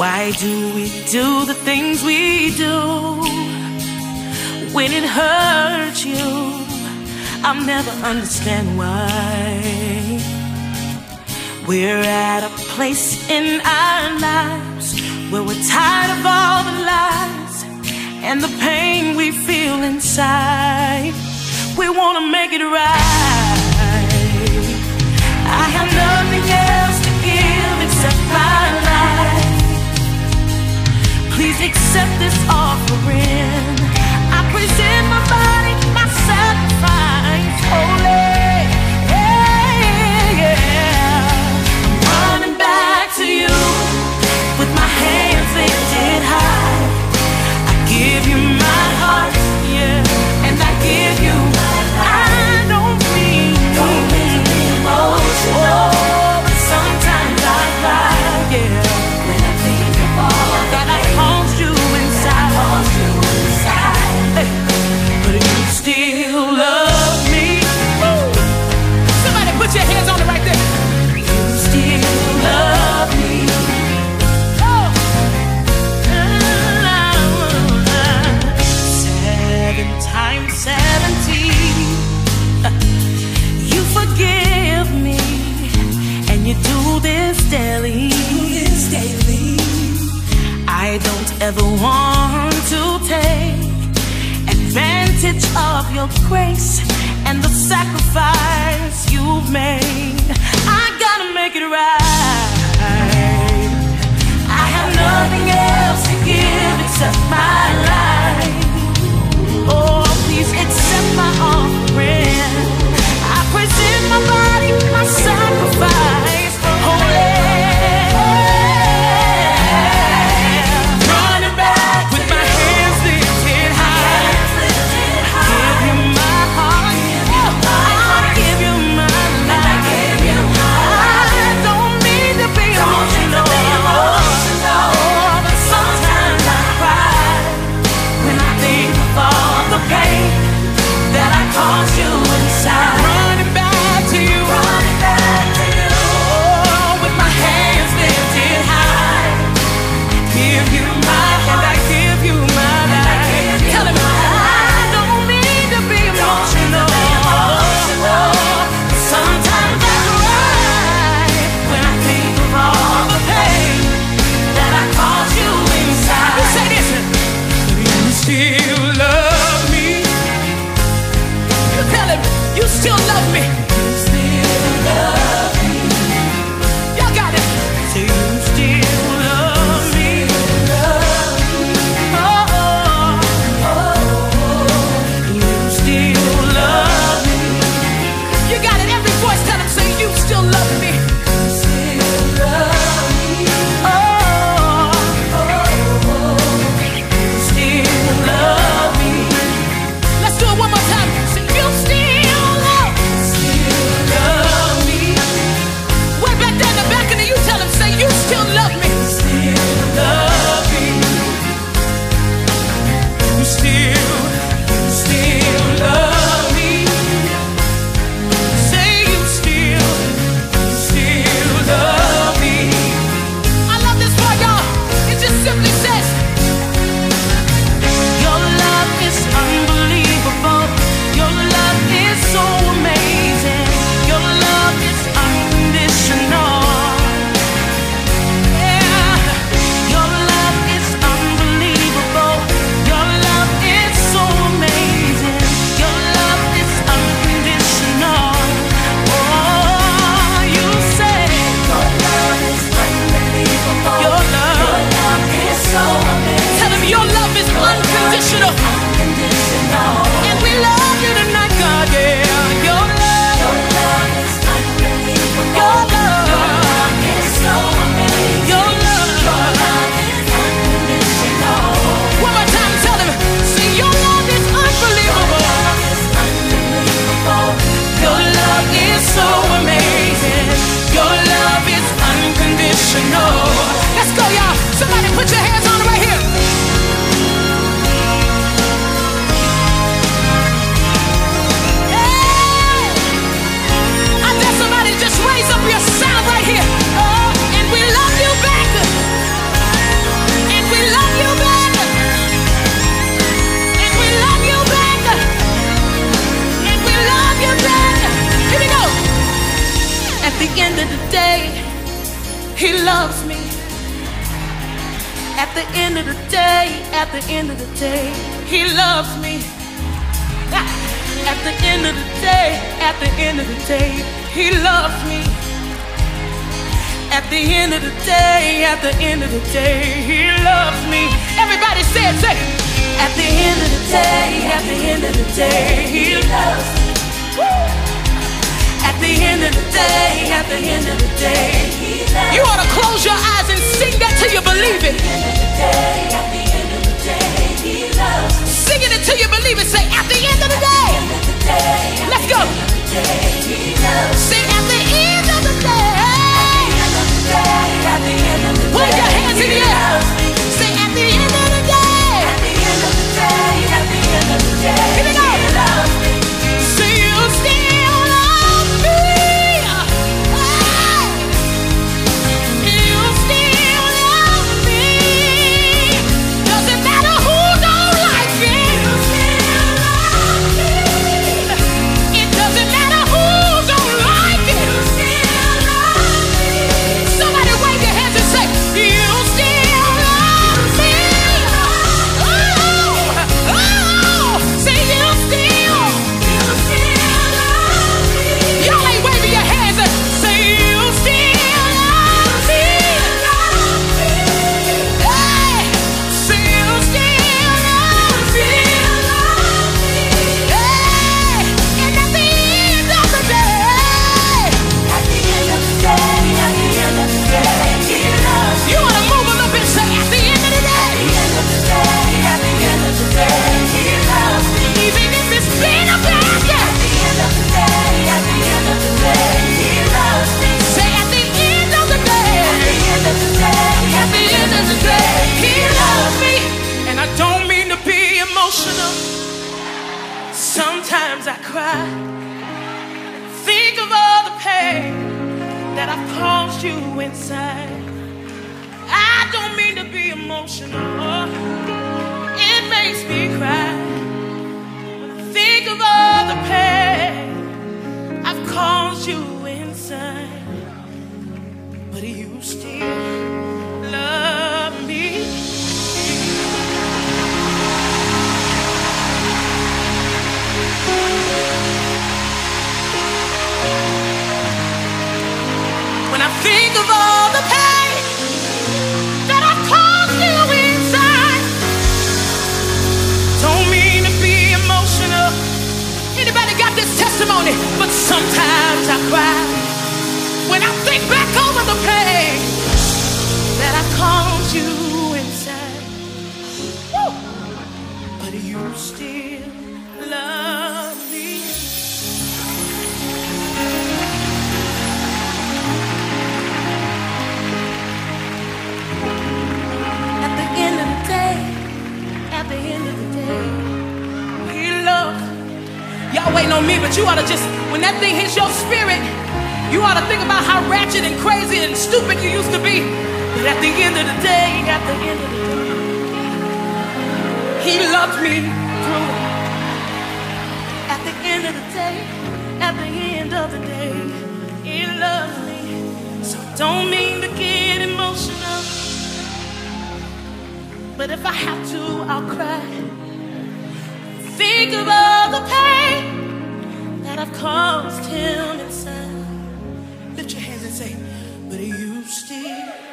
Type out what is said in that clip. Why do we do the things we do when it hurts you? I'll never understand why. We're at a place in our lives where we're tired of all the lies and the pain we feel inside. We want to make it right. I have nothing else to give except my life. Please accept this offering. I present my body, my sacrifice, holy. Yeah, yeah. I'm running back to you with my hands lifted high. I give you my heart, yeah, and I give you. Never want to take advantage of your grace and the sacrifice you've made. I gotta make it right. I have nothing else to give except my life. Oh, please accept my offering. I present my body, my sacrifice, holy. Sometimes I cry. He loves me. At the end of the day, at the end of the day, He loves me. At the end of the day, at the end of the day, He loves me. At the end of the day, at the end of the day, He loves me. Everybody say it, say it. At the end of the day, at the end of the day, He loves me. At the end of the day, at the end of the day, He loves me. You ought to close your eyes and sing that till you believe it. At the end of the day, He loves me. Sing it until you believe it. Say, at the end of the day. Let's go. Sing at the end of the day. Wave your hands in the air. Say, at the end of the day. Here we go. Say, you still love me. You still love me. Doesn't matter who don't like me. You still love me. It doesn't matter who don't like it. You still love me. Somebody wave your hands and say, you still love me. Oh, oh, say you still. Y'all ain't waving your hands and say you still love me. Hey, say you still love me. Hey, and at the end of the day, you want to move a little bit and say at the end of the day. Even if it's been a bad day, say at the end of the day. At the end of the day, He loves me. And I don't mean to be emotional. Sometimes I cry. Think of all the pain that I've caused you inside. I don't mean to be emotional. It makes me cry. Think of all the pain I've caused you inside. But you still love me. When I think of all the pain that I've caused you inside, don't mean to be emotional. Anybody got this testimony? But sometimes I cry when I think back over the pain that I caused you inside. Woo! But you still love me. At the end of the day, at the end of the day, He loves. Y'all waiting on me, but you ought to just, when that thing hits your spirit, you ought to think about how ratchet and crazy and stupid you used to be. But at the end of the day, at the end of the day, He loved me through it. At the end of the day, at the end of the day, He loves me. So don't mean to get emotional, but if I have to, I'll cry. Think of all the pain that I've caused him inside. Lift your hands and say, but you still